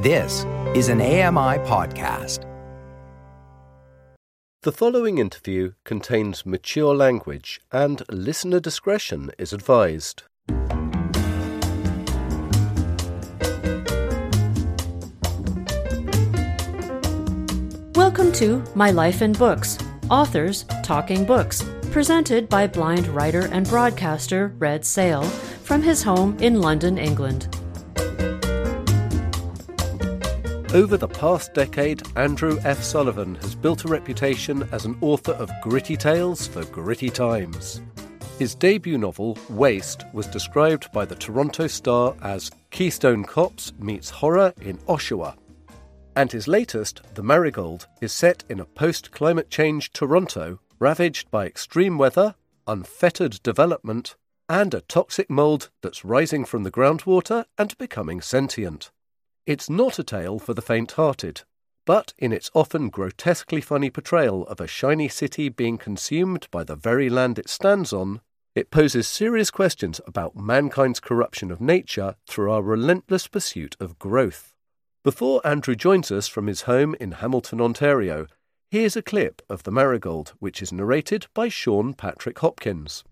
This is an AMI podcast. The following interview contains mature language and listener discretion is advised. Welcome to My Life in Books, Authors Talking Books, presented by blind writer and broadcaster Red Széll from his home in London, England. Over the past decade, Andrew F. Sullivan has built a reputation as an author of gritty tales for gritty times. His debut novel, Waste, was described by the Toronto Star as Keystone Cops meets horror in Oshawa. And his latest, The Marigold, is set in a post-climate change Toronto, ravaged by extreme weather, unfettered development, and a toxic mould that's rising from the groundwater and becoming sentient. It's not a tale for the faint-hearted, but in its often grotesquely funny portrayal of a shiny city being consumed by the very land it stands on, it poses serious questions about mankind's corruption of nature through our relentless pursuit of growth. Before Andrew joins us from his home in Hamilton, Ontario, here's a clip of The Marigold, which is narrated by Sean Patrick Hopkins.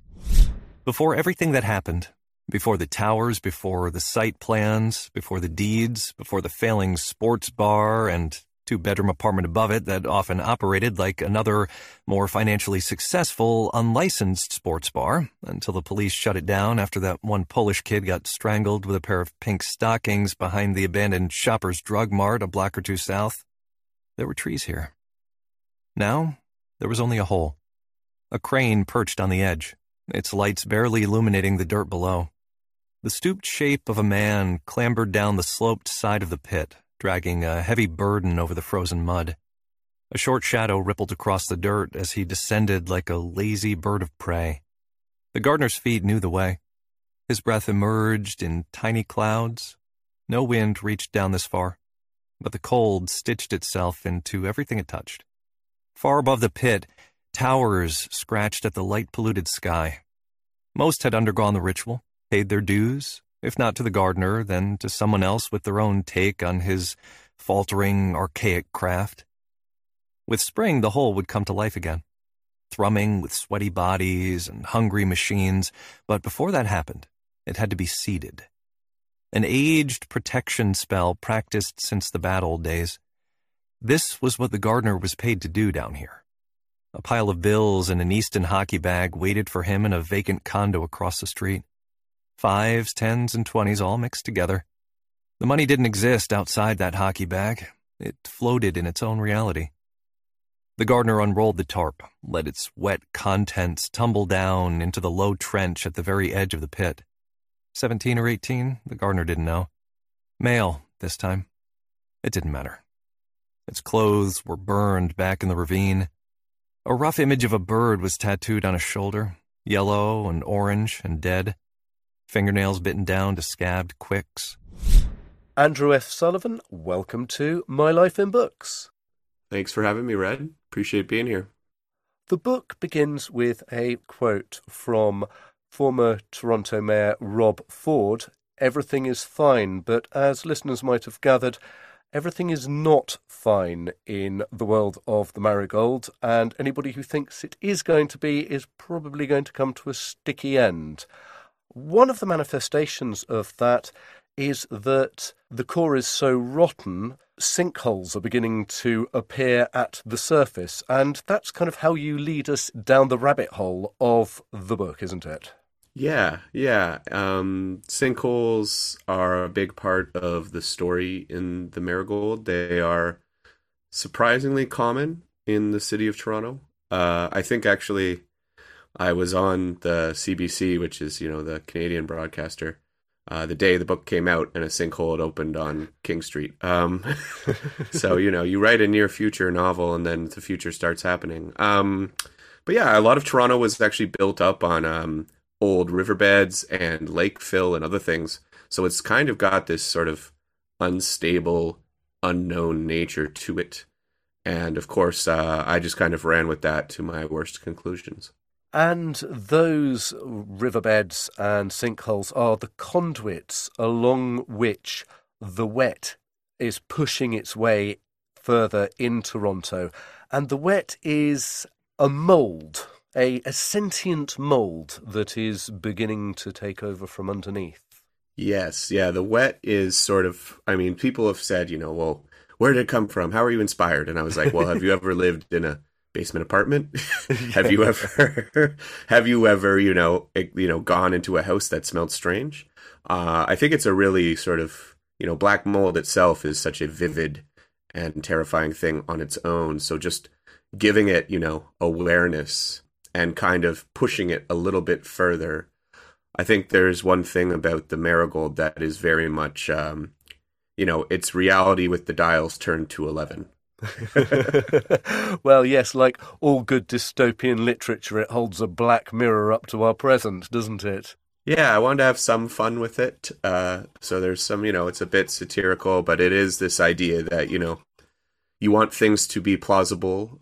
Before everything that happened, before the towers, before the site plans, before the deeds, before the failing sports bar and two-bedroom apartment above it that often operated like another, more financially successful, unlicensed sports bar, until the police shut it down after that one Polish kid got strangled with a pair of pink stockings behind the abandoned Shoppers Drug Mart a block or two south. There were trees here. Now, there was only a hole. A crane perched on the edge, its lights barely illuminating the dirt below. The stooped shape of a man clambered down the sloped side of the pit, dragging a heavy burden over the frozen mud. A short shadow rippled across the dirt as he descended like a lazy bird of prey. The gardener's feet knew the way. His breath emerged in tiny clouds. No wind reached down this far, but the cold stitched itself into everything it touched. Far above the pit, towers scratched at the light-polluted sky. Most had undergone the ritual, paid their dues, if not to the gardener, then to someone else with their own take on his faltering, archaic craft. With spring, the hole would come to life again, thrumming with sweaty bodies and hungry machines, but before that happened, it had to be seeded. An aged protection spell practiced since the bad old days. This was what the gardener was paid to do down here. A pile of bills and an Easton hockey bag waited for him in a vacant condo across the street. 5s, 10s, and 20s all mixed together. The money didn't exist outside that hockey bag. It floated in its own reality. The gardener unrolled the tarp, let its wet contents tumble down into the low trench at the very edge of the pit. 17 or 18, the gardener didn't know. Male, this time. It didn't matter. Its clothes were burned back in the ravine. A rough image of a bird was tattooed on his shoulder, yellow and orange and dead. Fingernails bitten down to scabbed quicks. Andrew F. Sullivan, welcome to My Life in Books. Thanks for having me, Red. Appreciate being here. The book begins with a quote from former Toronto Mayor Rob Ford. Everything is fine, but as listeners might have gathered, everything is not fine in the world of The Marigold, and anybody who thinks it is going to be is probably going to come to a sticky end. One of the manifestations of that is that the core is so rotten, sinkholes are beginning to appear at the surface, and that's kind of how you lead us down the rabbit hole of the book, isn't it? Yeah. Sinkholes are a big part of the story in The Marigold. They are surprisingly common in the city of Toronto. I think actually I was on the CBC, which is, the Canadian broadcaster, the day the book came out, and a sinkhole had opened on King Street. So, you write a near future novel and then the future starts happening. But yeah, a lot of Toronto was actually built up on old riverbeds and lake fill and other things. So it's kind of got this sort of unstable, unknown nature to it. And of course, I just kind of ran with that to my worst conclusions. And those riverbeds and sinkholes are the conduits along which the Wet is pushing its way further in Toronto. And The Wet is a mould, a sentient mould that is beginning to take over from underneath. Yes, yeah, The Wet is sort of, I mean, people have said, you know, well, where did it come from? How are you inspired? And I was like, well, have you ever lived in a basement apartment? have you ever, you know, gone into a house that smelled strange? I think it's a really sort of, you know, black mold itself is such a vivid and terrifying thing on its own. So just giving it, you know, awareness and kind of pushing it a little bit further. I think there's one thing about The Marigold that is very much, you know, it's reality with the dials turned to 11. Well, yes, like all good dystopian literature, it holds a black mirror up to our present, doesn't it? Yeah, I wanted to have some fun with it. So there's some, you know, it's a bit satirical, but it is this idea that, you know, you want things to be plausible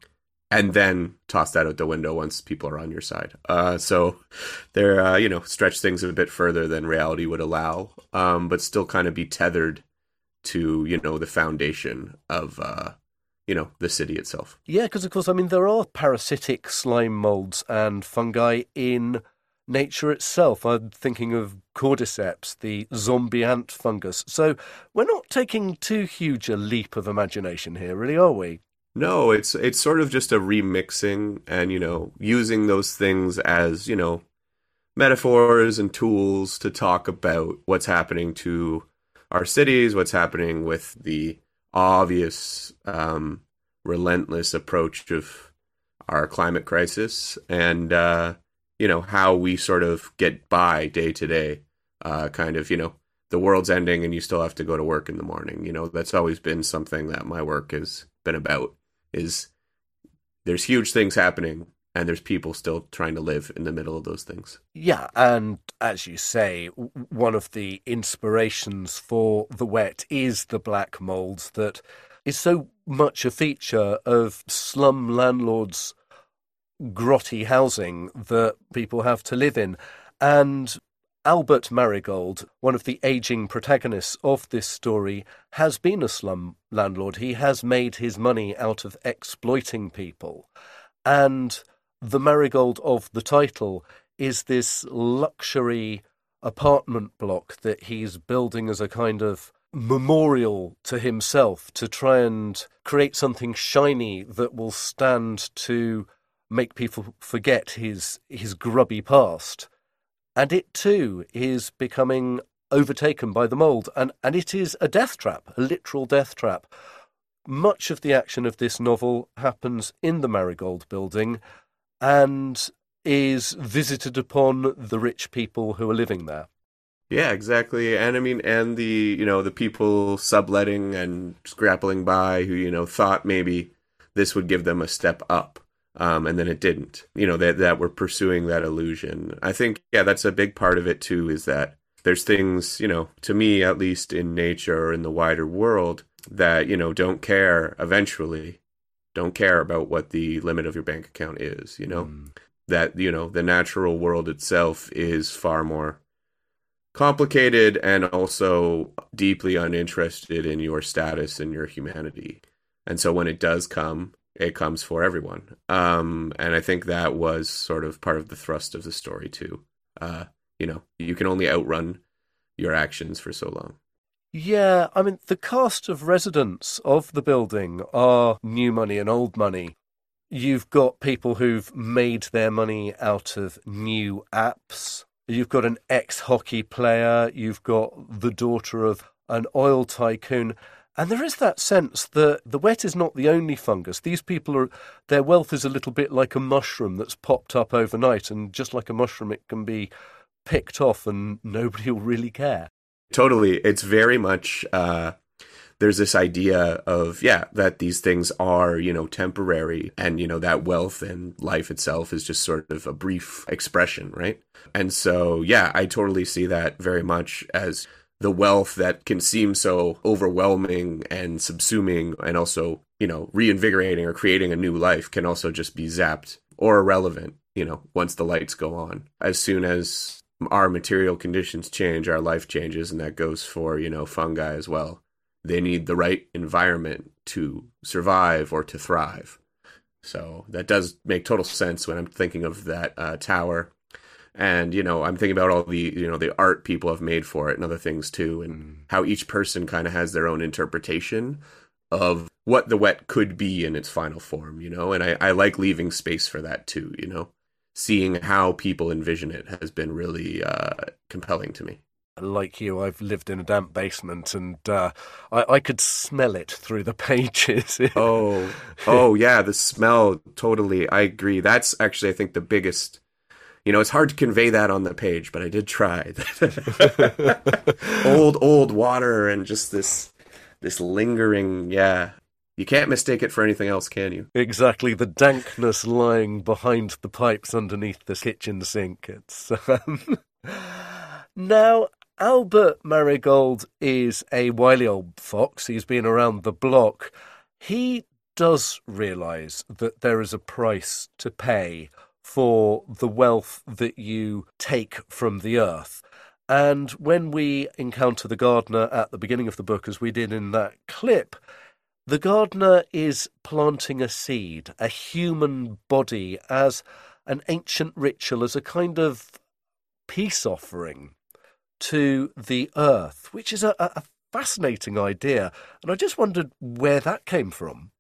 and then toss that out the window once people are on your side. So they're, you know, stretch things a bit further than reality would allow, but still kind of be tethered to, you know, the foundation of, you know, the city itself. Yeah, because, of course, I mean, there are parasitic slime molds and fungi in nature itself. I'm thinking of cordyceps, the zombie ant fungus. So we're not taking too huge a leap of imagination here, really, are we? No, it's sort of just a remixing and, you know, using those things as, you know, metaphors and tools to talk about what's happening to our cities, what's happening with the obvious, relentless approach of our climate crisis and, you know, how we sort of get by day to day, kind of, you know, the world's ending and you still have to go to work in the morning. You know, that's always been something that my work has been about, is there's huge things happening and there's people still trying to live in the middle of those things. Yeah, and as you say, one of the inspirations for The Wet is the black mould that is so much a feature of slum landlords' grotty housing that people have to live in. And Albert Marigold, one of the ageing protagonists of this story, has been a slum landlord. He has made his money out of exploiting people. And the Marigold of the title is this luxury apartment block that he's building as a kind of memorial to himself to try and create something shiny that will stand to make people forget his grubby past. And it, too, is becoming overtaken by the mould. And it is a death trap, a literal death trap. Much of the action of this novel happens in the Marigold building and is visited upon the rich people who are living there. Yeah, exactly. And I mean, and the, you know, the people subletting and scrapping by who, you know, thought maybe this would give them a step up. And then it didn't, you know, that we're pursuing that illusion. I think, yeah, that's a big part of it, too, is that there's things, you know, to me, at least in nature or in the wider world that, you know, don't care about what the limit of your bank account is, you know, that, you know, the natural world itself is far more complicated and also deeply uninterested in your status and your humanity. And so when it does come, it comes for everyone. And I think that was sort of part of the thrust of the story, too. You know, you can only outrun your actions for so long. Yeah, I mean, the cast of residents of the building are new money and old money. You've got people who've made their money out of new apps. You've got an ex-hockey player. You've got the daughter of an oil tycoon. And there is that sense that the Wet is not the only fungus. These people are, their wealth is a little bit like a mushroom that's popped up overnight. And just like a mushroom, it can be picked off and nobody will really care. Totally. It's very much, there's this idea of, yeah, that these things are, you know, temporary and, you know, that wealth and life itself is just sort of a brief expression, right? And so, yeah, I totally see that very much as the wealth that can seem so overwhelming and subsuming and also, you know, reinvigorating or creating a new life can also just be zapped or irrelevant, you know, once the lights go on. As soon as our material conditions change, our life changes, and that goes for, you know, fungi as well. They need the right environment to survive or to thrive. So that does make total sense when I'm thinking of that tower. And, you know, I'm thinking about all the, you know, the art people have made for it and other things too, and how each person kind of has their own interpretation of what the Wet could be in its final form, you know? And I like leaving space for that too, you know? Seeing how people envision it has been really compelling to me. Like you, I've lived in a damp basement, and I could smell it through the pages. oh, yeah, the smell, totally. I agree. That's actually, I think, the biggest... You know, it's hard to convey that on the page, but I did try. old water and just this lingering, yeah. You can't mistake it for anything else, can you? Exactly. The dankness lying behind the pipes underneath this kitchen sink. It's Now, Albert Marigold is a wily old fox. He's been around the block. He does realise that there is a price to pay for the wealth that you take from the earth. And when we encounter the gardener at the beginning of the book, as we did in that clip, the gardener is planting a seed, a human body, as an ancient ritual, as a kind of peace offering to the earth, which is a fascinating idea. And I just wondered where that came from.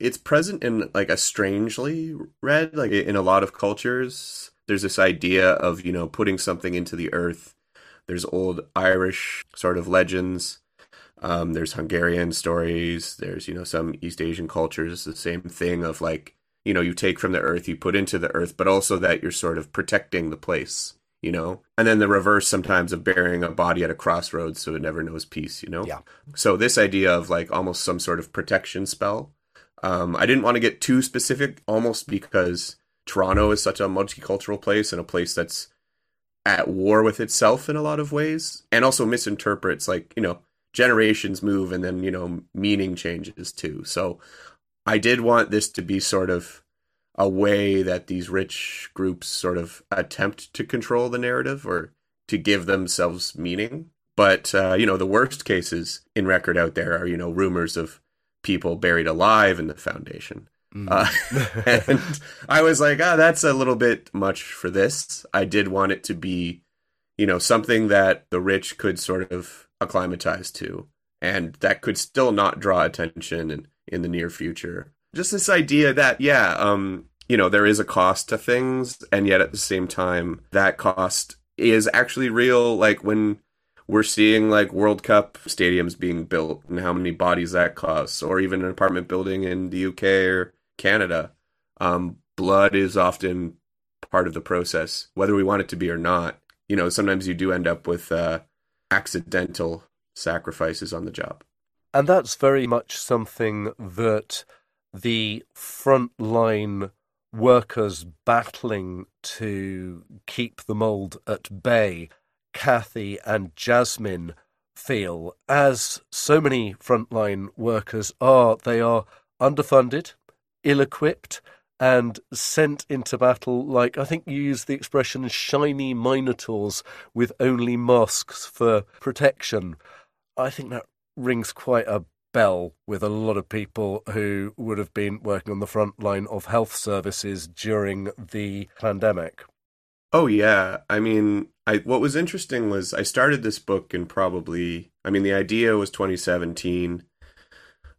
It's present in like a strangely read, like in a lot of cultures, there's this idea of, you know, putting something into the earth. There's old Irish sort of legends. There's Hungarian stories. There's, you know, some East Asian cultures, the same thing of like, you know, you take from the earth, you put into the earth, but also that you're sort of protecting the place, you know, and then the reverse sometimes of burying a body at a crossroads so it never knows peace, you know? Yeah. So this idea of like almost some sort of protection spell. I didn't want to get too specific, almost because Toronto is such a multicultural place and a place that's at war with itself in a lot of ways, and also misinterprets, like, you know, generations move and then, you know, meaning changes too. So I did want this to be sort of a way that these rich groups sort of attempt to control the narrative or to give themselves meaning. But, you know, the worst cases in record out there are, you know, rumors of people buried alive in the foundation. And I was like, that's a little bit much for this. I did want it to be, you know, something that the rich could sort of acclimatize to, and that could still not draw attention in the near future. Just this idea that, you know, there is a cost to things, and yet at the same time, that cost is actually real. Like when we're seeing like World Cup stadiums being built and how many bodies that costs, or even an apartment building in the UK or Canada. Blood is often part of the process, whether we want it to be or not. You know, sometimes you do end up with accidental sacrifices on the job. And that's very much something that the frontline workers battling to keep the mold at bay, Kathy and Jasmine, feel. As so many frontline workers are, they are underfunded, ill-equipped, and sent into battle like, I think you used the expression, shiny minotaurs with only masks for protection. I think that rings quite a bell with a lot of people who would have been working on the front line of health services during the pandemic. Oh, yeah. I mean, what was interesting was I started this book in probably, I mean, the idea was 2017.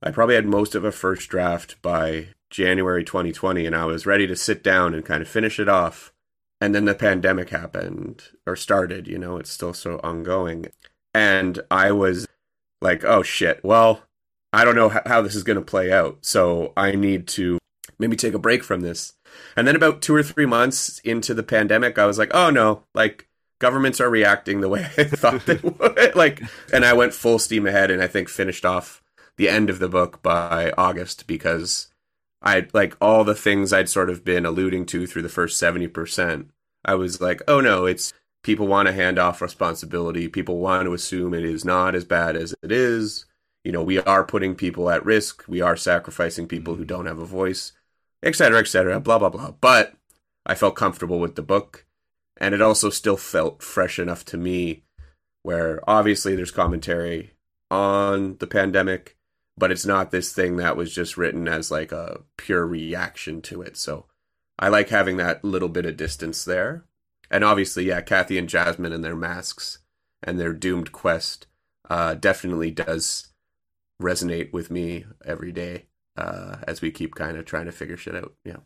I probably had most of a first draft by January 2020, and I was ready to sit down and kind of finish it off. And then the pandemic happened, or started, you know, it's still so ongoing. And I was like, oh, shit, well, I don't know how this is going to play out. So I need to maybe take a break from this. And then about 2 or 3 months into the pandemic, I was like, oh no, like governments are reacting the way I thought they would. Like, and I went full steam ahead and I think finished off the end of the book by August, because I like all the things I'd sort of been alluding to through the first 70%. I was like, oh no, it's people want to hand off responsibility. People want to assume it is not as bad as it is. You know, we are putting people at risk. We are sacrificing people who don't have a voice, et cetera, blah, blah, blah. But I felt comfortable with the book, and it also still felt fresh enough to me where obviously there's commentary on the pandemic, but it's not this thing that was just written as like a pure reaction to it. So I like having that little bit of distance there. And obviously, yeah, Kathy and Jasmine and their masks and their doomed quest definitely does resonate with me every day as we keep kind of trying to figure shit out. Yeah.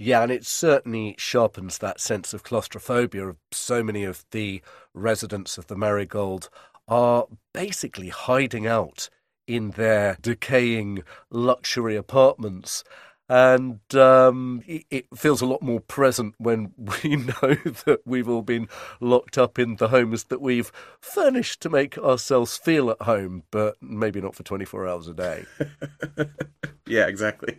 Yeah, and it certainly sharpens that sense of claustrophobia. So many of the residents of the Marigold are basically hiding out in their decaying luxury apartments. And it feels a lot more present when we know that we've all been locked up in the homes that we've furnished to make ourselves feel at home, but maybe not for 24 hours a day. Yeah, exactly.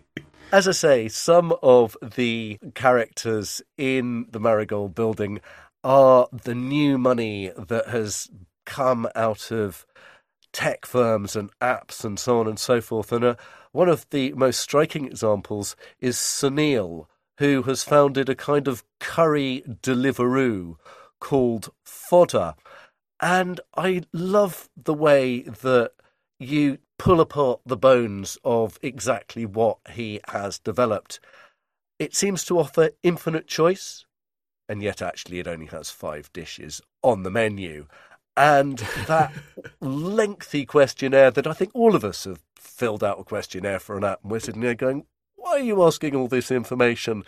As I say, some of the characters in the Marigold building are the new money that has come out of tech firms and apps and so on and so forth. And one of the most striking examples is Sunil, who has founded a kind of curry Deliveroo called Fodder. And I love the way that you pull apart the bones of exactly what he has developed. It seems to offer infinite choice, and yet actually it only has 5 dishes on the menu. And that lengthy questionnaire that I think all of us have filled out a questionnaire for an app, and we're sitting there going, why are you asking all this information?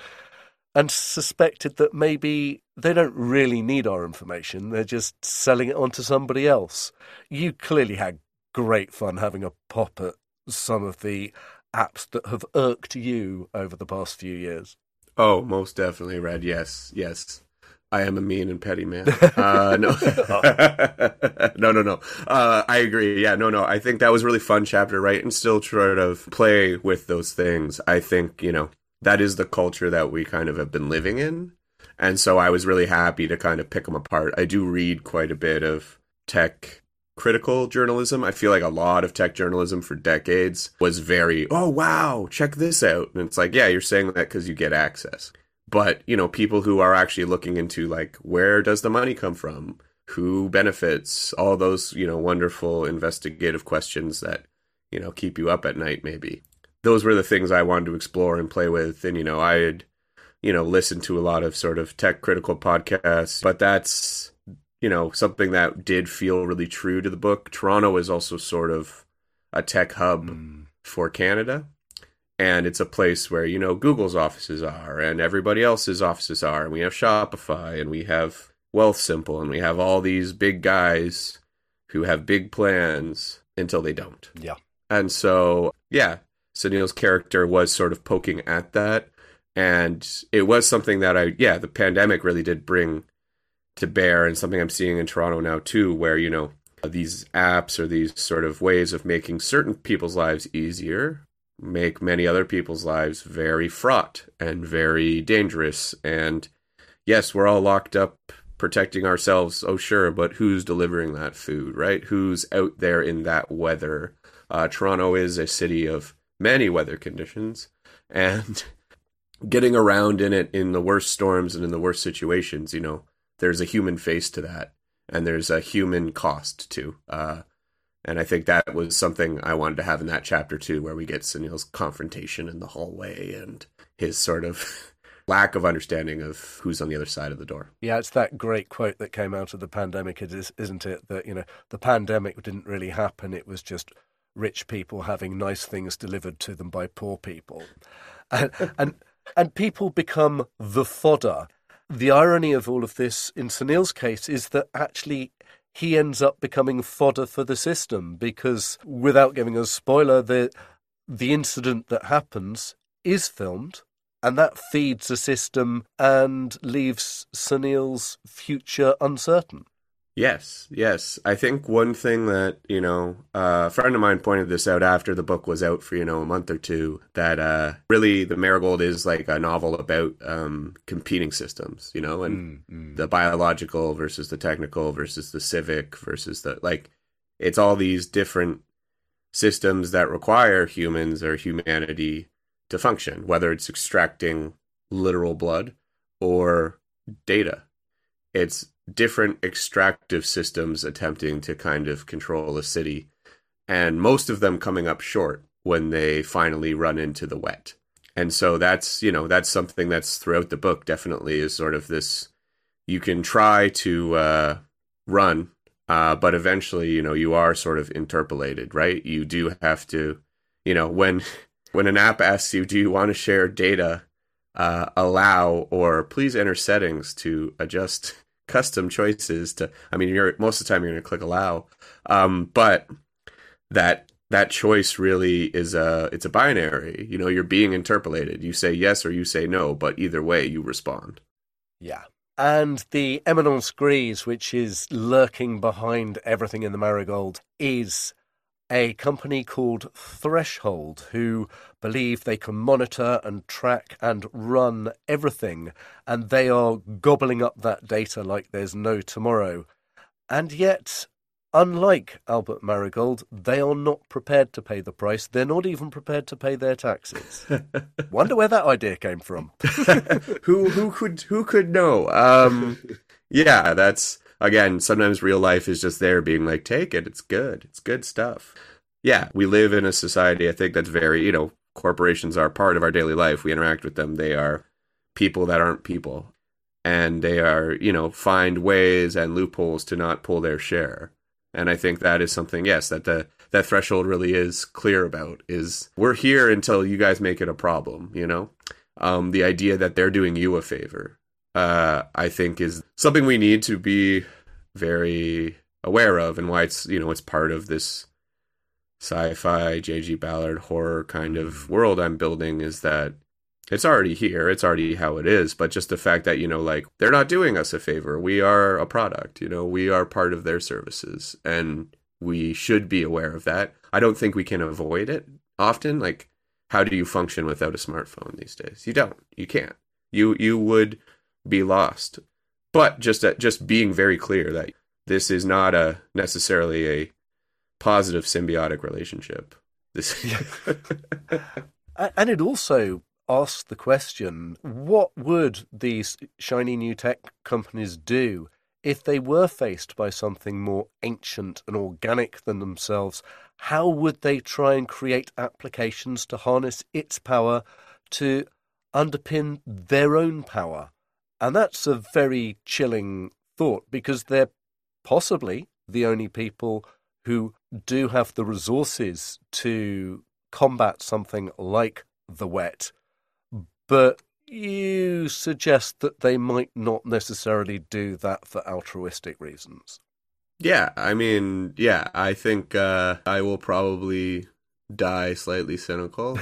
And suspected that maybe they don't really need our information. They're just selling it on to somebody else. You clearly had great fun having a pop at some of the apps that have irked you over the past few years. Oh, most definitely, Red. Yes. I am a mean and petty man. No. I agree. Yeah, no. I think that was a really fun chapter, right? And still sort of play with those things. I think, that is the culture that we kind of have been living in. And so I was really happy to kind of pick them apart. I do read quite a bit of tech critical journalism. I feel like a lot of tech journalism for decades was very, oh, wow, check this out. And it's like, yeah, you're saying that because you get access. But, people who are actually looking into, like, where does the money come from? Who benefits? All those, wonderful investigative questions that, keep you up at night, maybe. Those were the things I wanted to explore and play with. And, I had, listened to a lot of sort of tech critical podcasts. But that's, something that did feel really true to the book. Toronto is also sort of a tech hub for Canada. And it's a place where, Google's offices are and everybody else's offices are. And we have Shopify and we have Wealthsimple and we have all these big guys who have big plans until they don't. Yeah. And so, yeah, Sunil's character was sort of poking at that. And it was something that the pandemic really did bring to bear, and something I'm seeing in Toronto now too, where, these apps or these sort of ways of making certain people's lives easier make many other people's lives very fraught and very dangerous. And yes, we're all locked up protecting ourselves. Oh, sure. But who's delivering that food, right? Who's out there in that weather? Toronto is a city of many weather conditions, and getting around in it in the worst storms and in the worst situations, there's a human face to that, and there's a human cost too. And I think that was something I wanted to have in that chapter too, where we get Sunil's confrontation in the hallway and his sort of lack of understanding of who's on the other side of the door. Yeah, it's that great quote that came out of the pandemic, isn't it? That, the pandemic didn't really happen. It was just rich people having nice things delivered to them by poor people. And people become the fodder. The irony of all of this in Sunil's case is that actually he ends up becoming fodder for the system, because, without giving a spoiler, the incident that happens is filmed, and that feeds the system and leaves Sunil's future uncertain. Yes. I think one thing that, a friend of mine pointed this out after the book was out for, a month or two, that really The Marigold is like a novel about competing systems, and the biological versus the technical versus the civic versus the, it's all these different systems that require humans or humanity to function, whether it's extracting literal blood or data. It's different extractive systems attempting to kind of control a city and most of them coming up short when they finally run into the Wet. And so that's, you know, that's something that's throughout the book definitely is sort of this, you can try to run, but eventually, you know, you are sort of interpolated, right? You do have to, you know, when an app asks you, do you want to share data, allow, or please enter settings to adjust custom choices to, I mean, you're most of the time you're going to click allow. But that choice really is it's a binary, you know, you're being interpolated. You say yes or you say no, but either way you respond. Yeah. And the eminence grise, which is lurking behind everything in the Marigold, is a company called Threshold, who believe they can monitor and track and run everything, and they are gobbling up that data like there's no tomorrow. And yet, unlike Albert Marigold, they are not prepared to pay the price. They're not even prepared to pay their taxes. Wonder where that idea came from. Who could know? Yeah, that's, again, sometimes real life is just there being like, take it. It's good. It's good stuff. Yeah, we live in a society, I think, that's very, you know, corporations are part of our daily life. We interact with them. They are people that aren't people. And they are, you know, find ways and loopholes to not pull their share. And I think that is something, yes, that that Threshold really is clear about, is we're here until you guys make it a problem, you know? The idea that they're doing you a favor, I think, is something we need to be very aware of, and why it's, you know, it's part of this sci-fi, J.G. Ballard horror kind of world I'm building, is that it's already here, it's already how it is, but just the fact that, you know, like, they're not doing us a favor, we are a product, you know, we are part of their services, and we should be aware of that. I don't think we can avoid it often. Like, how do you function without a smartphone these days? You don't, you can't, you would be lost. But just being very clear that this is not a necessarily a positive symbiotic relationship. This And it also ask the question, what would these shiny new tech companies do if they were faced by something more ancient and organic than themselves? How would they try and create applications to harness its power to underpin their own power? And that's a very chilling thought, because they're possibly the only people who do have the resources to combat something like the Wet. But you suggest that they might not necessarily do that for altruistic reasons. Yeah, I mean, yeah, I think I will probably die slightly cynical,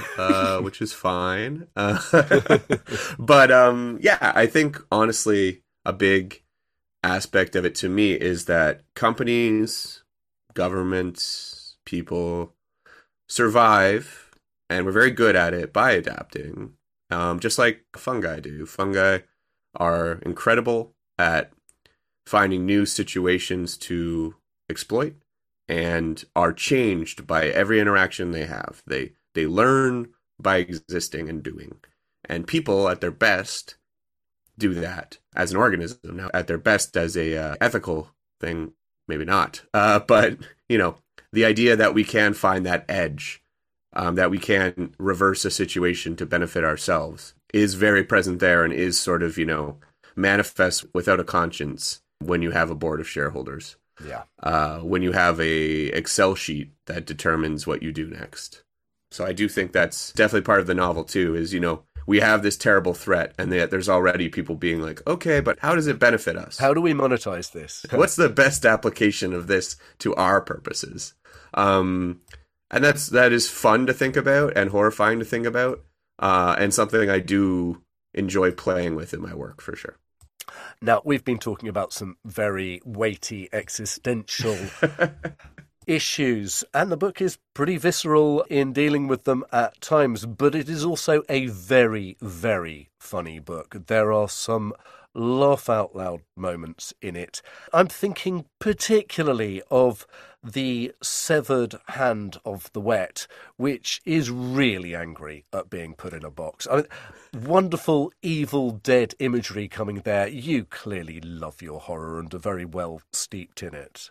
which is fine. But yeah, I think honestly, a big aspect of it to me is that companies, governments, people survive, and we're very good at it by adapting. Just like fungi do. Fungi are incredible at finding new situations to exploit and are changed by every interaction they have. They learn by existing and doing. And people at their best do that as an organism. Now, at their best as a ethical thing, maybe not. But, you know, the idea that we can find that edge, that we can reverse a situation to benefit ourselves, is very present there, and is sort of, you know, manifest without a conscience when you have a board of shareholders. Yeah. When you have a Excel sheet that determines what you do next. So I do think that's definitely part of the novel too, is, you know, we have this terrible threat, and yet there's already people being like, okay, but how does it benefit us? How do we monetize this? What's the best application of this to our purposes? And that is fun to think about and horrifying to think about, and something I do enjoy playing with in my work, for sure. Now, we've been talking about some very weighty existential issues, and the book is pretty visceral in dealing with them at times, but it is also a very, very funny book. There are some laugh-out-loud moments in it. I'm thinking particularly of the severed hand of the Wet, which is really angry at being put in a box. I mean, wonderful Evil Dead imagery coming there. You clearly love your horror and are very well steeped in it.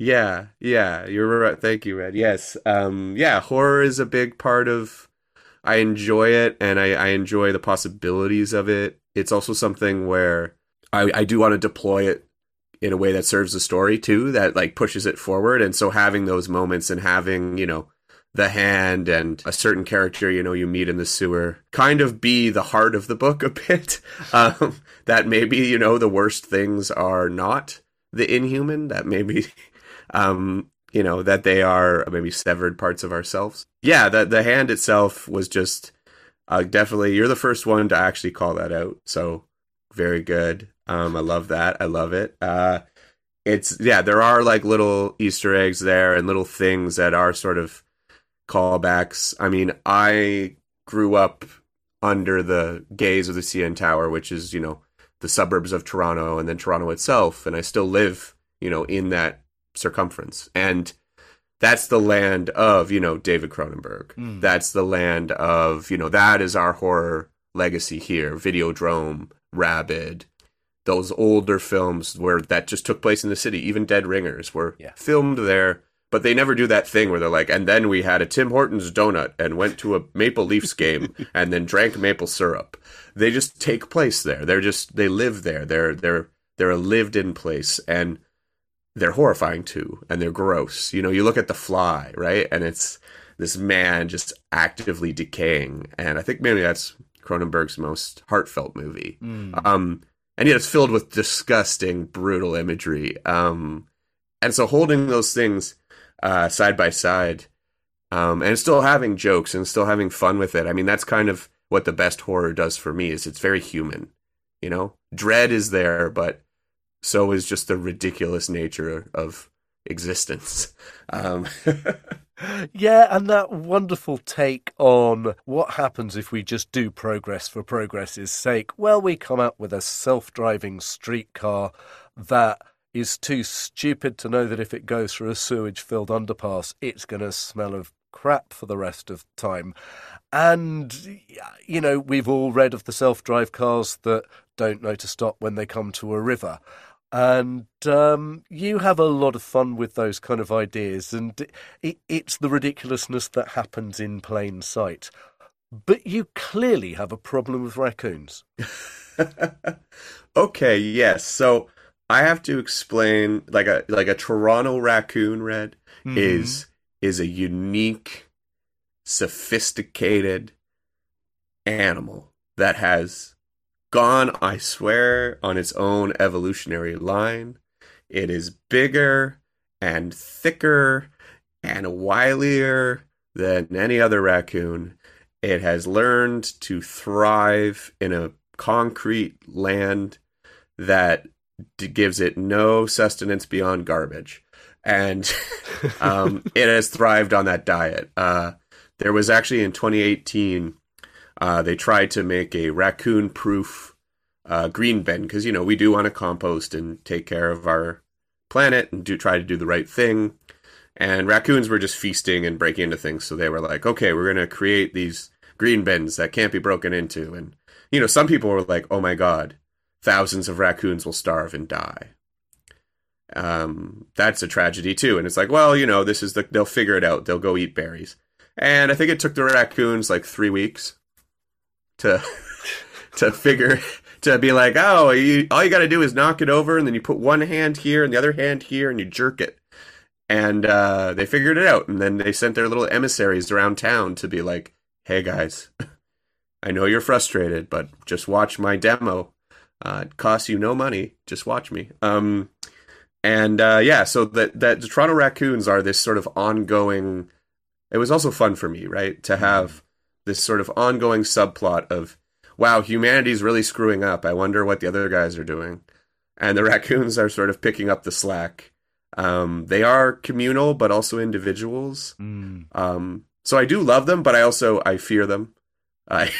Yeah, you're right. Thank you, Red. Yes. Yeah, horror is a big part of, I enjoy it, and I enjoy the possibilities of it. It's also something where I do want to deploy it in a way that serves the story too, that like pushes it forward. And so having those moments and having, you know, the hand and a certain character, you know, you meet in the sewer kind of be the heart of the book a bit, that maybe, you know, the worst things are not the inhuman, that maybe, you know, that they are maybe severed parts of ourselves. Yeah, the hand itself was just definitely, you're the first one to actually call that out. So very good. I love that. I love it. It's, yeah, there are like little Easter eggs there and little things that are sort of callbacks. I mean, I grew up under the gaze of the CN Tower, which is, you know, the suburbs of Toronto and then Toronto itself. And I still live, you know, in that circumference. And that's the land of, you know, David Cronenberg. Mm. That's the land of, you know, that is our horror legacy here. Videodrome, Rabid, those older films where that just took place in the city. Even Dead Ringers were filmed there, but they never do that thing where they're like, and then we had a Tim Hortons donut and went to a Maple Leafs game and then drank maple syrup. They just take place there. They're just, they live there. They're a lived in place, and they're horrifying too. And they're gross. You know, you look at The Fly, right? And it's this man just actively decaying. And I think maybe that's Cronenberg's most heartfelt movie. Mm. And yet it's filled with disgusting, brutal imagery. And so holding those things side by side, and still having jokes and still having fun with it. I mean, that's kind of what the best horror does for me, is it's very human, you know? Dread is there, but so is just the ridiculous nature of existence. Yeah, and that wonderful take on what happens if we just do progress for progress's sake. Well, we come up with a self-driving streetcar that is too stupid to know that if it goes through a sewage-filled underpass, it's going to smell of crap for the rest of time. And, you know, we've all read of the self-drive cars that don't know to stop when they come to a river. And you have a lot of fun with those kind of ideas, and it's the ridiculousness that happens in plain sight. But you clearly have a problem with raccoons. Okay, yes. So I have to explain, like a Toronto raccoon, Red, mm-hmm. is a unique, sophisticated animal that has gone, I swear, on its own evolutionary line. It is bigger and thicker and wilier than any other raccoon. It has learned to thrive in a concrete land that gives it no sustenance beyond garbage. And it has thrived on that diet. There was actually, in 2018... they tried to make a raccoon-proof green bin, because, you know, we do want to compost and take care of our planet and do try to do the right thing. And raccoons were just feasting and breaking into things. So they were like, okay, we're going to create these green bins that can't be broken into. And, you know, some people were like, oh, my God, thousands of raccoons will starve and die. That's a tragedy, too. And it's like, well, you know, this is they'll figure it out. They'll go eat berries. And I think it took the raccoons like 3 weeks to be like, oh, all you got to do is knock it over, and then you put one hand here and the other hand here, and you jerk it. And they figured it out, and then they sent their little emissaries around town to be like, hey guys, I know you're frustrated, but just watch my demo. It costs you no money. Just watch me. Yeah, so that the Toronto raccoons are this sort of ongoing. It was also fun for me, right, to have this sort of ongoing subplot of, wow, humanity's really screwing up. I wonder what the other guys are doing. And the raccoons are sort of picking up the slack. They are communal, but also individuals. Mm. So I do love them, but I fear them. I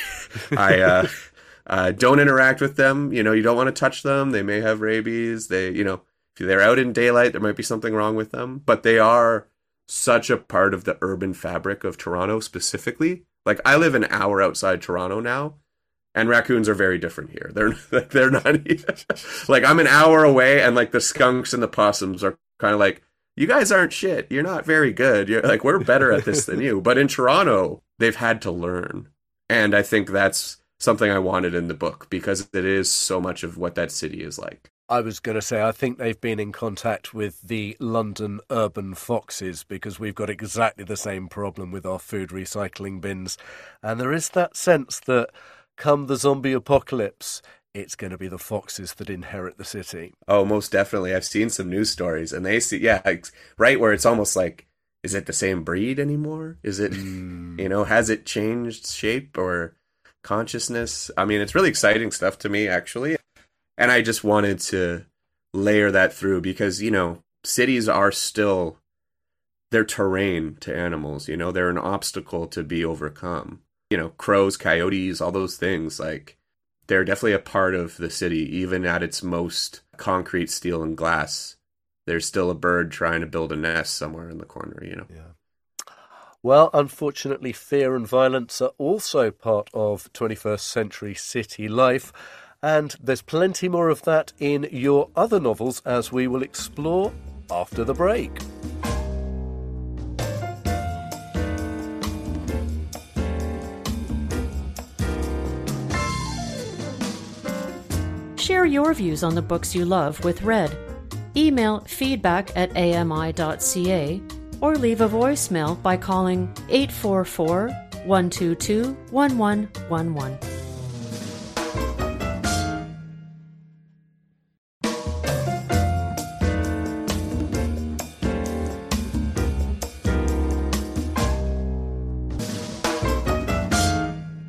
don't interact with them. You know, you don't want to touch them. They may have rabies. They, you know, if they're out in daylight, there might be something wrong with them, but they are such a part of the urban fabric of Toronto specifically. Like, I live an hour outside Toronto now, and raccoons are very different here. They're not even, like, I'm an hour away, and like the skunks and the possums are kind of like, you guys aren't shit. You're not very good. You're like, we're better at this than you. But in Toronto, they've had to learn. And I think that's something I wanted in the book, because it is so much of what that city is like. I was going to say, I think they've been in contact with the London urban foxes, because we've got exactly the same problem with our food recycling bins. And there is that sense that come the zombie apocalypse, it's going to be the foxes that inherit the city. Oh, most definitely. I've seen some news stories and they see, yeah, right, where it's almost like, is it the same breed anymore? Is it, you know, has it changed shape or consciousness? I mean, it's really exciting stuff to me, actually. And I just wanted to layer that through because, you know, cities are still, they're terrain to animals, you know, they're an obstacle to be overcome. You know, crows, coyotes, all those things, like, they're definitely a part of the city, even at its most concrete, steel and glass. There's still a bird trying to build a nest somewhere in the corner, you know. Yeah. Well, unfortunately, fear and violence are also part of 21st century city life. And there's plenty more of that in your other novels, as we will explore after the break. Share your views on the books you love with Red. Email feedback@ami.ca or leave a voicemail by calling 844-122-1111.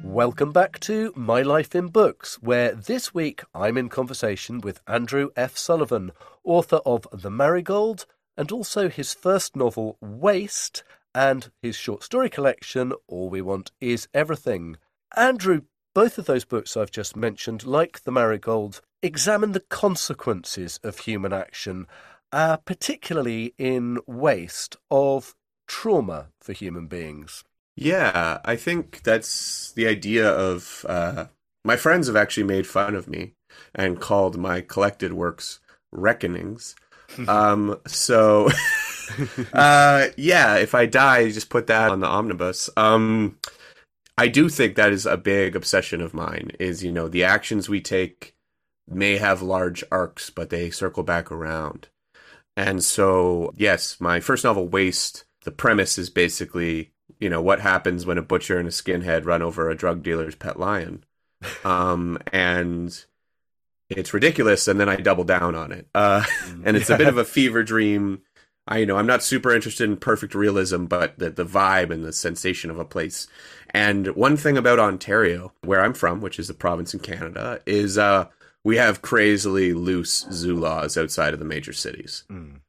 Welcome back to My Life in Books, where this week I'm in conversation with Andrew F. Sullivan, author of The Marigold and also his first novel, Waste, and his short story collection, All We Want Is Everything. Andrew, both of those books I've just mentioned, like The Marigold, examine the consequences of human action, particularly in Waste, of trauma for human beings. Yeah, I think that's the idea of, my friends have actually made fun of me and called my collected works reckonings. Yeah, if I die, just put that on the omnibus. I do think that is a big obsession of mine is, you know, the actions we take may have large arcs, but they circle back around. And so, yes, my first novel, Waste, the premise is basically, you know, what happens when a butcher and a skinhead run over a drug dealer's pet lion. And it's ridiculous. And then I double down on it. And it's a bit of a fever dream. I'm not super interested in perfect realism, but the vibe and the sensation of a place. And one thing about Ontario, where I'm from, which is a province in Canada, is we have crazily loose zoo laws outside of the major cities.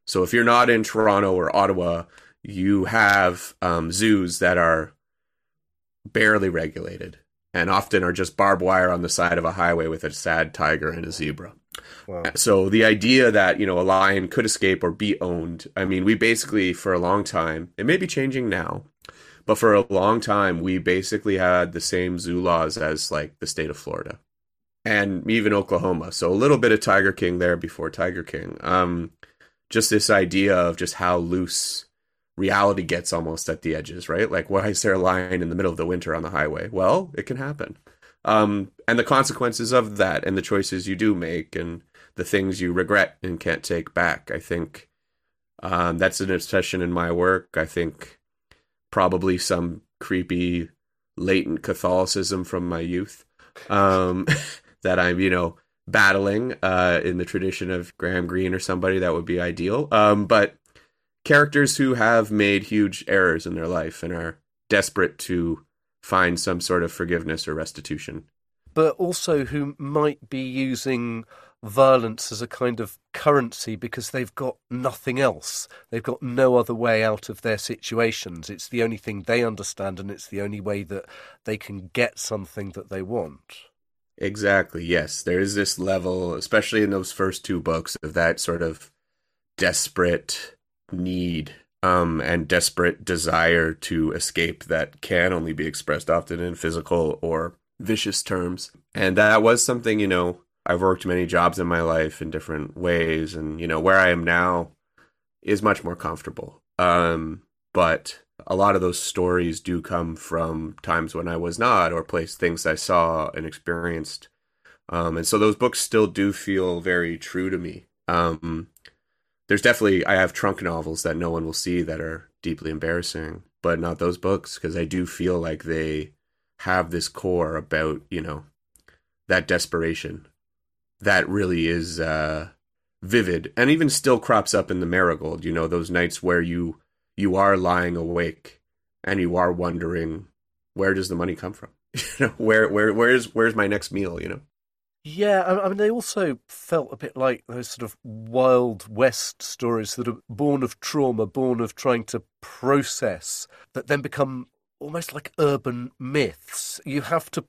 So if you're not in Toronto or Ottawa, you have zoos that are barely regulated and often are just barbed wire on the side of a highway with a sad tiger and a zebra. Wow. So the idea that, you know, a lion could escape or be owned. I mean, we basically for a long time, it may be changing now, but for a long time, we basically had the same zoo laws as like the state of Florida and even Oklahoma. So a little bit of Tiger King there before Tiger King. Just this idea of just how loose reality gets almost at the edges, right? Like, why is there a lion in the middle of the winter on the highway? Well, it can happen. And the consequences of that and the choices you do make and the things you regret and can't take back. I think that's an obsession in my work. I think probably some creepy latent Catholicism from my youth that I'm, battling in the tradition of Graham Greene or somebody that would be ideal. But characters who have made huge errors in their life and are desperate to find some sort of forgiveness or restitution. But also who might be using violence as a kind of currency because they've got nothing else. They've got no other way out of their situations. It's the only thing they understand and it's the only way that they can get something that they want. Exactly, yes. There is this level, especially in those first two books, of that sort of desperate need and desperate desire to escape that can only be expressed often in physical or vicious terms. And that was something, I've worked many jobs in my life in different ways. And, where I am now, is much more comfortable. But a lot of those stories do come from times when I was not, or things I saw and experienced. And so those books still do feel very true to me. There's definitely, I have trunk novels that no one will see that are deeply embarrassing, but not those books, because I do feel like they have this core about, you know, that desperation that really is vivid and even still crops up in The Marigold. You know, those nights where you are lying awake and you are wondering, where does the money come from? You know, where's my next meal, you know? Yeah, I mean, they also felt a bit like those sort of Wild West stories that are born of trauma, born of trying to process, that then become almost like urban myths. You have to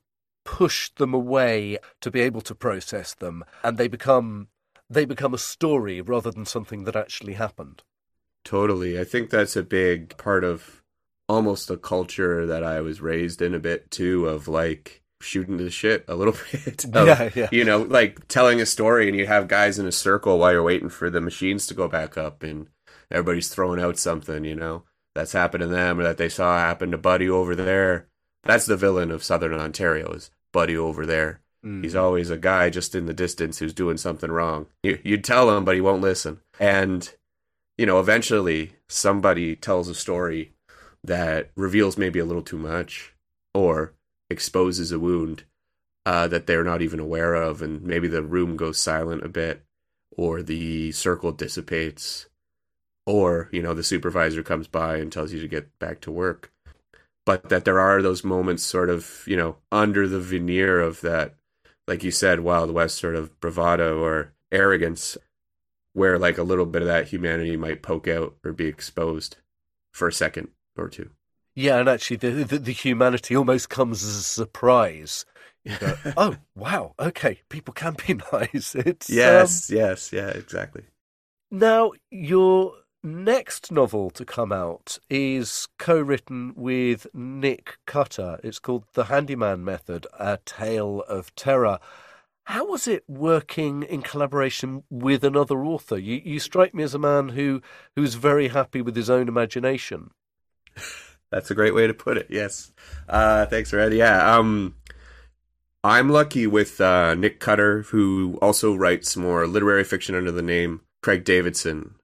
push them away to be able to process them, and they become a story rather than something that actually happened. Totally. I think that's a big part of almost the culture that I was raised in a bit too, of like shooting the shit a little bit. You know, like telling a story and you have guys in a circle while you're waiting for the machines to go back up and everybody's throwing out something, you know, that's happened to them or that they saw happen to Buddy over there. That's the villain of Southern Ontario, is Buddy over there. Mm. He's always a guy just in the distance who's doing something wrong. You tell him, but he won't listen. And, you know, eventually somebody tells a story that reveals maybe a little too much or exposes a wound that they're not even aware of. And maybe the room goes silent a bit, or the circle dissipates, or, you know, the supervisor comes by and tells you to get back to work. But that there are those moments sort of, you know, under the veneer of that, like you said, Wild West sort of bravado or arrogance, where like a little bit of that humanity might poke out or be exposed for a second or two. Yeah, and actually the humanity almost comes as a surprise. You go, oh, wow, okay, people can be nice. It's, yes, yeah, exactly. Now, your next novel to come out is co-written with Nick Cutter. It's called The Handyman Method, A Tale of Terror. How was it working in collaboration with another author? You strike me as a man who's very happy with his own imagination. That's a great way to put it, yes. Thanks, Red. Yeah, I'm lucky with Nick Cutter, who also writes more literary fiction under the name Craig Davidson.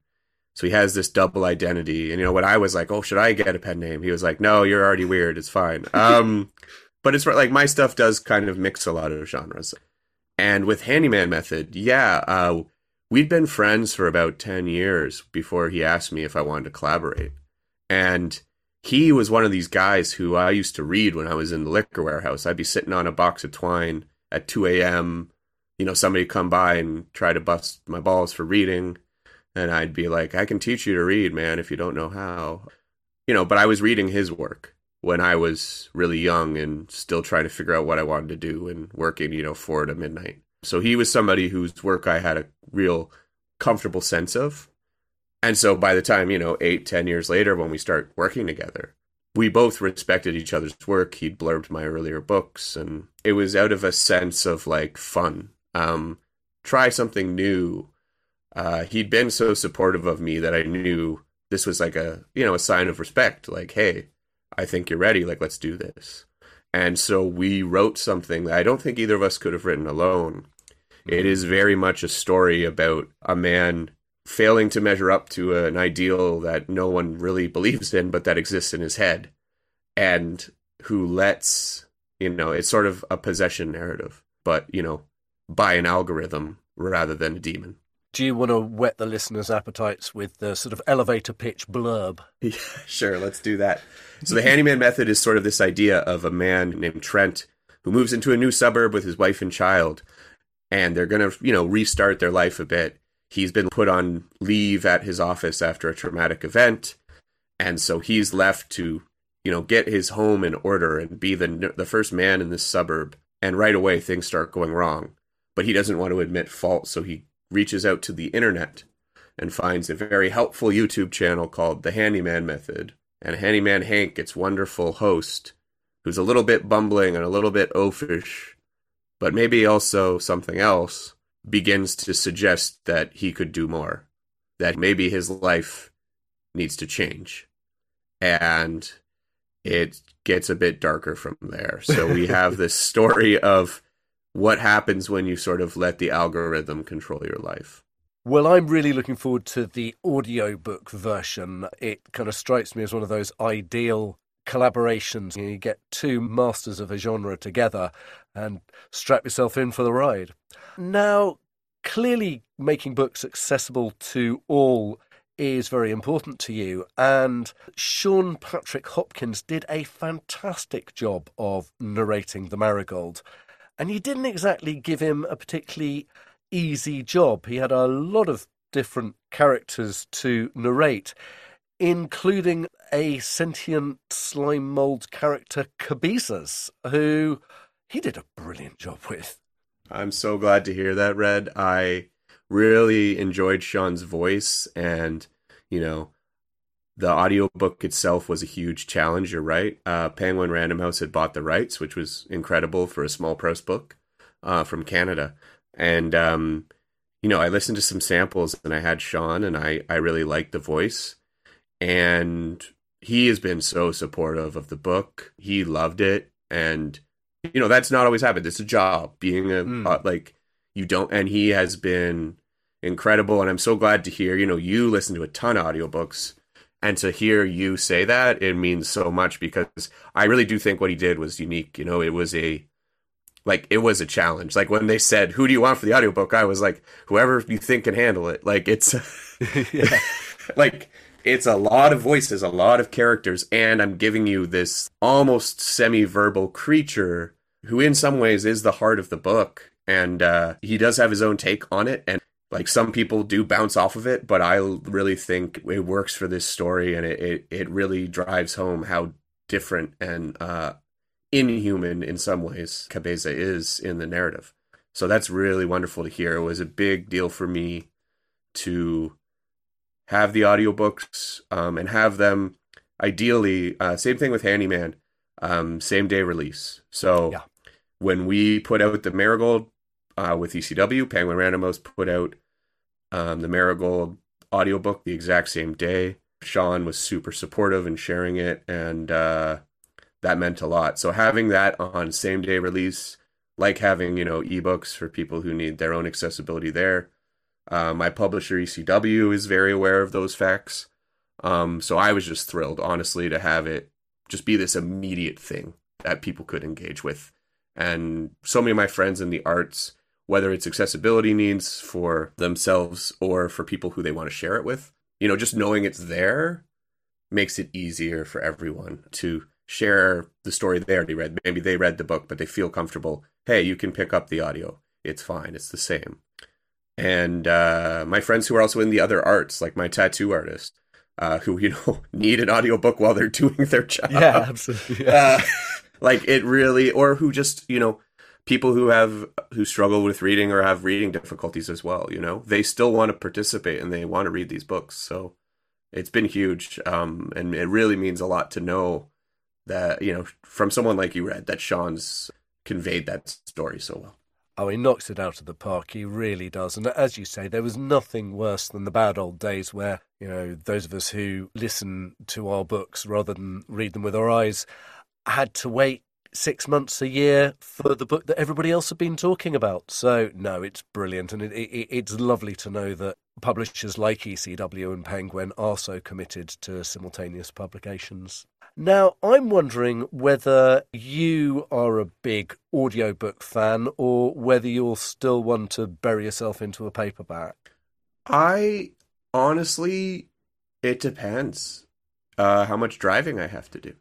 So he has this double identity. And, you know, when I was like, oh, should I get a pen name? He was like, no, you're already weird. It's fine. But it's like my stuff does kind of mix a lot of genres. And with Handyman Method, we'd been friends for about 10 years before he asked me if I wanted to collaborate. And he was one of these guys who I used to read when I was in the liquor warehouse. I'd be sitting on a box of twine at 2 a.m. You know, somebody come by and try to bust my balls for reading. And I'd be like, I can teach you to read, man, if you don't know how. You know, but I was reading his work when I was really young and still trying to figure out what I wanted to do and working, you know, 4 to midnight. So he was somebody whose work I had a real comfortable sense of. And so by the time, you know, 8, 10 years later, when we start working together, we both respected each other's work. He'd blurbed my earlier books, and it was out of a sense of like fun. Try something new. He'd been so supportive of me that I knew this was like a, you know, a sign of respect. Like, hey, I think you're ready. Like, let's do this. And so we wrote something that I don't think either of us could have written alone. It is very much a story about a man failing to measure up to an ideal that no one really believes in, but that exists in his head, and who lets, you know, it's sort of a possession narrative, but, you know, by an algorithm rather than a demon. Do you want to whet the listeners' appetites with the sort of elevator pitch blurb? Yeah, sure, let's do that. So The Handyman Method is sort of this idea of a man named Trent who moves into a new suburb with his wife and child, and they're going to, you know, restart their life a bit. He's been put on leave at his office after a traumatic event, and so he's left to, you know, get his home in order and be the first man in this suburb. And right away, things start going wrong, but he doesn't want to admit fault, so he reaches out to the internet and finds a very helpful YouTube channel called The Handyman Method. And Handyman Hank, its wonderful host, who's a little bit bumbling and a little bit oafish, but maybe also something else, begins to suggest that he could do more. that maybe his life needs to change. And it gets a bit darker from there. So we have this story of what happens when you sort of let the algorithm control your life. Well, I'm really looking forward to the audiobook version. It kind of strikes me as one of those ideal collaborations. You get two masters of a genre together and strap yourself in for the ride. Now, clearly making books accessible to all is very important to you, and Sean Patrick Hopkins did a fantastic job of narrating The Marigold, and you didn't exactly give him a particularly easy job. He had a lot of different characters to narrate, including a sentient slime mold character, Cabezas, who he did a brilliant job with. I'm so glad to hear that, Red. I really enjoyed Sean's voice, and, you know, the audiobook itself was a huge challenge, you're right. Penguin Random House had bought the rights, which was incredible for a small press book from Canada. And, you know, I listened to some samples and I had Sean, and I really liked the voice. And he has been so supportive of the book. He loved it. And, you know, that's not always happened. It's a job being a, and he has been incredible. And I'm so glad to hear, you know, you listen to a ton of audiobooks, and to hear you say that, it means so much, because I really do think what he did was unique. You know, it was a challenge. Like, when they said, who do you want for the audiobook? I was like, whoever you think can handle it. Like, it's it's a lot of voices, a lot of characters, and I'm giving you this almost semi-verbal creature who in some ways is the heart of the book. And he does have his own take on it. And like, some people do bounce off of it, but I really think it works for this story. And it really drives home how different and inhuman in some ways Cabeza is in the narrative. So that's really wonderful to hear. It was a big deal for me to have the audiobooks and have them ideally, same thing with Handyman, same day release. So yeah. When we put out The Marigold with ECW, Penguin Random House put out The Marigold audiobook the exact same day. Sean was super supportive in sharing it, and that meant a lot. So having that on same day release, like having, you know, ebooks for people who need their own accessibility there. My publisher, ECW, is very aware of those facts. So I was just thrilled, honestly, to have it just be this immediate thing that people could engage with. And so many of my friends in the arts, whether it's accessibility needs for themselves or for people who they want to share it with, you know, just knowing it's there makes it easier for everyone to share the story they already read. Maybe they read the book, but they feel comfortable. Hey, you can pick up the audio. It's fine. It's the same. And my friends who are also in the other arts, like my tattoo artist, who, you know, need an audiobook while they're doing their job. Yeah, absolutely. Yeah. Like, it really, or who just, you know, people who struggle with reading or have reading difficulties as well, you know, they still want to participate and they want to read these books. So it's been huge. And it really means a lot to know that, you know, from someone like you, Red, that Sean's conveyed that story so well. Oh, he knocks it out of the park. He really does. And as you say, there was nothing worse than the bad old days where, you know, those of us who listen to our books rather than read them with our eyes had to wait 6 months, a year for the book that everybody else had been talking about. So, no, it's brilliant. And it's lovely to know that publishers like ECW and Penguin are so committed to simultaneous publications. Now, I'm wondering whether you are a big audiobook fan or whether you'll still want to bury yourself into a paperback. I honestly, it depends how much driving I have to do.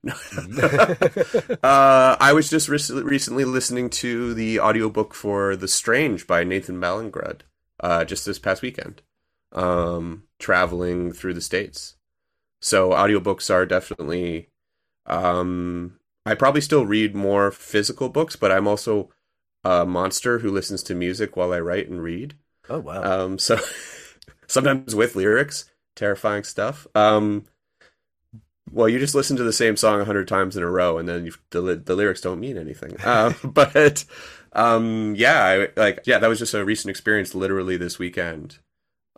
I was just recently listening to the audiobook for The Strange by Nathan Ballingrud just this past weekend, traveling through the States. So audiobooks are definitely... I probably still read more physical books, but I'm also a monster who listens to music while I write and read. Oh, wow. So sometimes with lyrics, terrifying stuff. Well, you just listen to the same song 100 times in a row, and then the lyrics don't mean anything. But yeah, that was just a recent experience literally this weekend.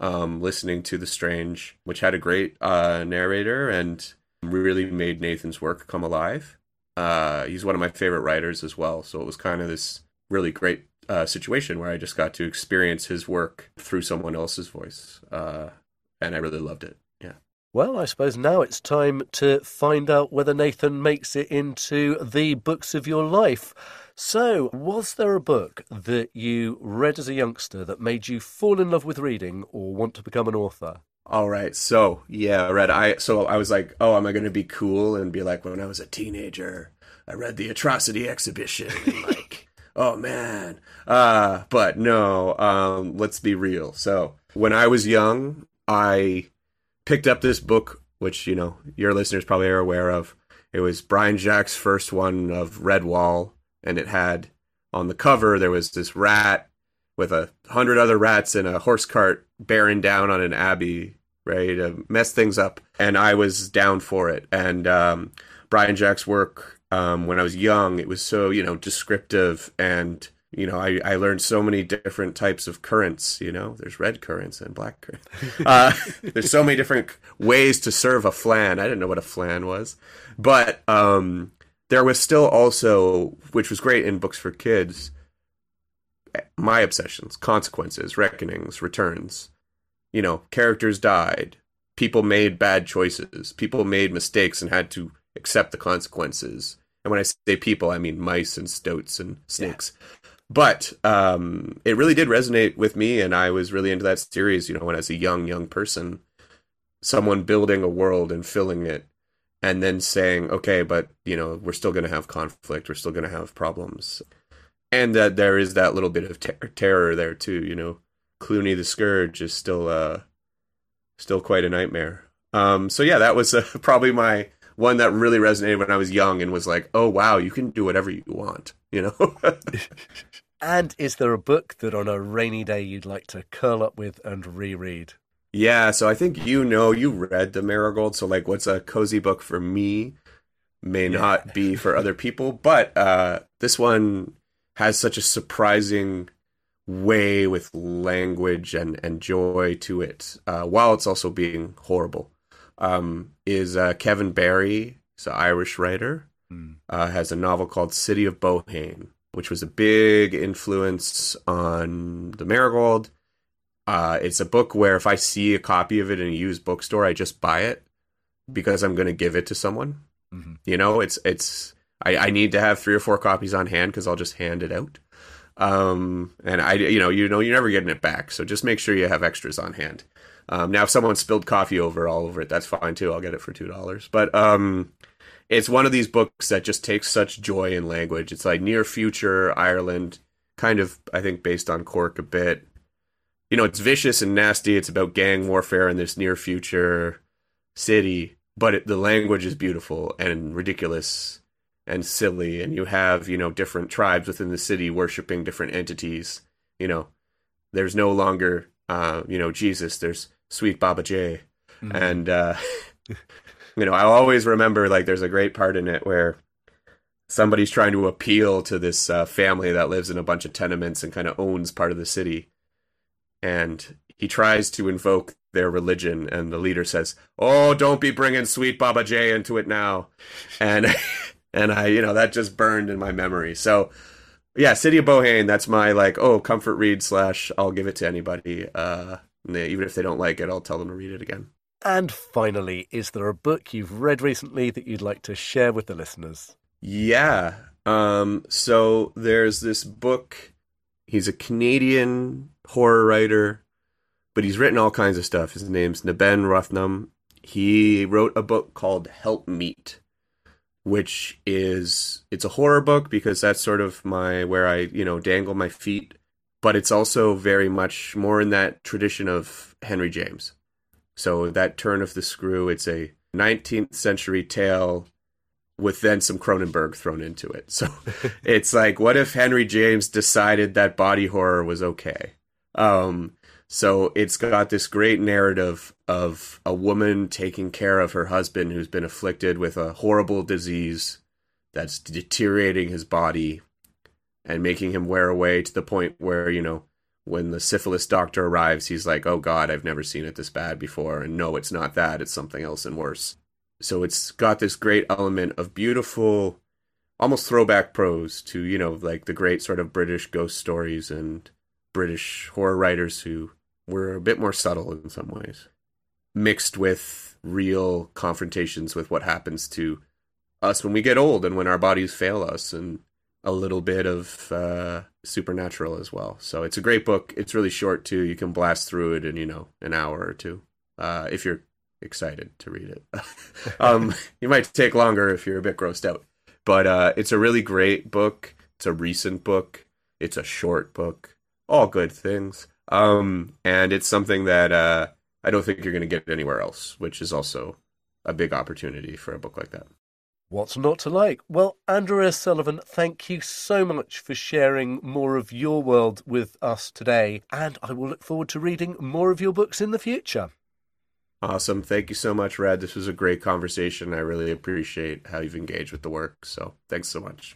listening to The Strange, which had a great narrator and really made Nathan's work come alive. He's one of my favorite writers as well. So it was kind of this really great situation where I just got to experience his work through someone else's voice. And I really loved it. Yeah. Well, I suppose now it's time to find out whether Nathan makes it into the books of your life. So, was there a book that you read as a youngster that made you fall in love with reading or want to become an author? All right, so, yeah, I was like, oh, am I going to be cool and be like, when I was a teenager, I read the Atrocity Exhibition, and like, oh, man. But no, let's be real. So, when I was young, I picked up this book, which, you know, your listeners probably are aware of. It was Brian Jack's first one of Redwall, and it had, on the cover, there was this rat with 100 other rats in a horse cart bearing down on an abbey, ready to mess things up. And I was down for it. And Brian Jack's work, when I was young, it was so, you know, descriptive. And, you know, I learned so many different types of currants, you know. There's red currants and black currants. There's so many different ways to serve a flan. I didn't know what a flan was. But there was still also, which was great in books for kids, my obsessions, consequences, reckonings, returns. You know, characters died. People made bad choices. People made mistakes and had to accept the consequences. And when I say people, I mean mice and stoats and snakes. Yeah. But it really did resonate with me, and I was really into that series, you know, when I was a young person. Someone building a world and filling it, and then saying, okay, but, you know, we're still going to have conflict. We're still going to have problems. And that there is that little bit of terror there too, you know. Clooney the Scourge is still quite a nightmare. So yeah, that was probably my one that really resonated when I was young and was like, oh wow, you can do whatever you want, you know. And is there a book that on a rainy day you'd like to curl up with and reread? Yeah, so I think you read The Marigold, so like, what's a cozy book for me may not be for other people, but this one has such a surprising way with language and joy to it, while it's also being horrible, is Kevin Barry. He's an Irish writer, has a novel called City of Bohane, which was a big influence on The Marigold. It's a book where if I see a copy of it in a used bookstore, I just buy it because I'm going to give it to someone. Mm-hmm. You know, it's. I need to have 3 or 4 copies on hand because I'll just hand it out. And I, you know, you're never getting it back. So just make sure you have extras on hand. Now, if someone spilled coffee all over it, that's fine too. I'll get it for $2. But it's one of these books that just takes such joy in language. It's like near future Ireland, kind of, I think, based on Cork a bit. You know, it's vicious and nasty. It's about gang warfare in this near future city. But the language is beautiful and ridiculous and silly, and you have, you know, different tribes within the city worshiping different entities. You know, there's no longer, you know, Jesus, there's Sweet Baba Jay. Mm-hmm. And, you know, I'll always remember, like, there's a great part in it where somebody's trying to appeal to this family that lives in a bunch of tenements and kind of owns part of the city. And he tries to invoke their religion, and the leader says, oh, don't be bringing Sweet Baba Jay into it now. And... And I, you know, that just burned in my memory. So, yeah, City of Bohane, that's my, like, comfort read / I'll give it to anybody. Even if they don't like it, I'll tell them to read it again. And finally, is there a book you've read recently that you'd like to share with the listeners? Yeah. So there's this book. He's a Canadian horror writer, but he's written all kinds of stuff. His name's Neben Ruthnam. He wrote a book called Help Meet, which is, it's a horror book because that's sort of where I, you know, dangle my feet. But it's also very much more in that tradition of Henry James. So that turn of the screw, it's a 19th century tale with then some Cronenberg thrown into it. So it's like, what if Henry James decided that body horror was okay? So it's got this great narrative of a woman taking care of her husband who's been afflicted with a horrible disease that's deteriorating his body and making him wear away to the point where, you know, when the syphilis doctor arrives, he's like, oh God, I've never seen it this bad before. And no, it's not that. It's something else and worse. So it's got this great element of beautiful, almost throwback prose to, you know, like the great sort of British ghost stories and British horror writers who were a bit more subtle in some ways, mixed with real confrontations with what happens to us when we get old and when our bodies fail us, and a little bit of supernatural as well. So it's a great book. It's really short too. You can blast through it in, you know, an hour or two if you're excited to read it. You might take longer if you're a bit grossed out. But it's a really great book. It's a recent book. It's a short book. All good things. And it's something that I don't think you're going to get anywhere else, which is also a big opportunity for a book like that. What's not to like? Well, Andrew F. Sullivan, thank you so much for sharing more of your world with us today. And I will look forward to reading more of your books in the future. Awesome. Thank you so much, Red. This was a great conversation. I really appreciate how you've engaged with the work. So thanks so much.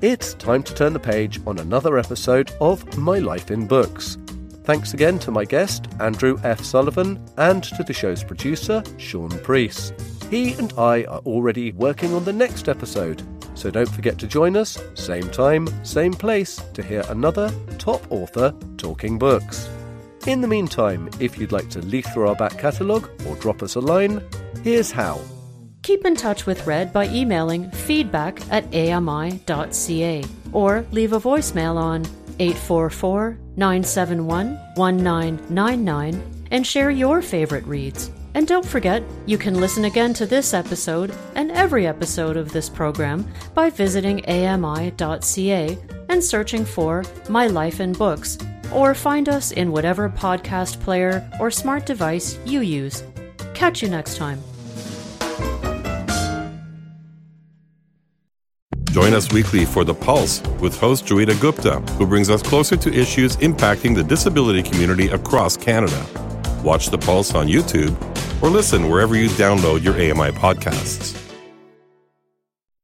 It's time to turn the page on another episode of My Life in Books. Thanks again to my guest, Andrew F. Sullivan, and to the show's producer, Sean Priest. He and I are already working on the next episode, so don't forget to join us, same time, same place, to hear another top author talking books. In the meantime, if you'd like to leaf through our back catalogue or drop us a line, here's how. Keep in touch with Red by emailing feedback@ami.ca or leave a voicemail on 844-971-1999 and share your favourite reads. And don't forget, you can listen again to this episode and every episode of this program by visiting ami.ca and searching for My Life in Books, or find us in whatever podcast player or smart device you use. Catch you next time. Join us weekly for The Pulse with host Joita Gupta, who brings us closer to issues impacting the disability community across Canada. Watch The Pulse on YouTube or listen wherever you download your AMI podcasts.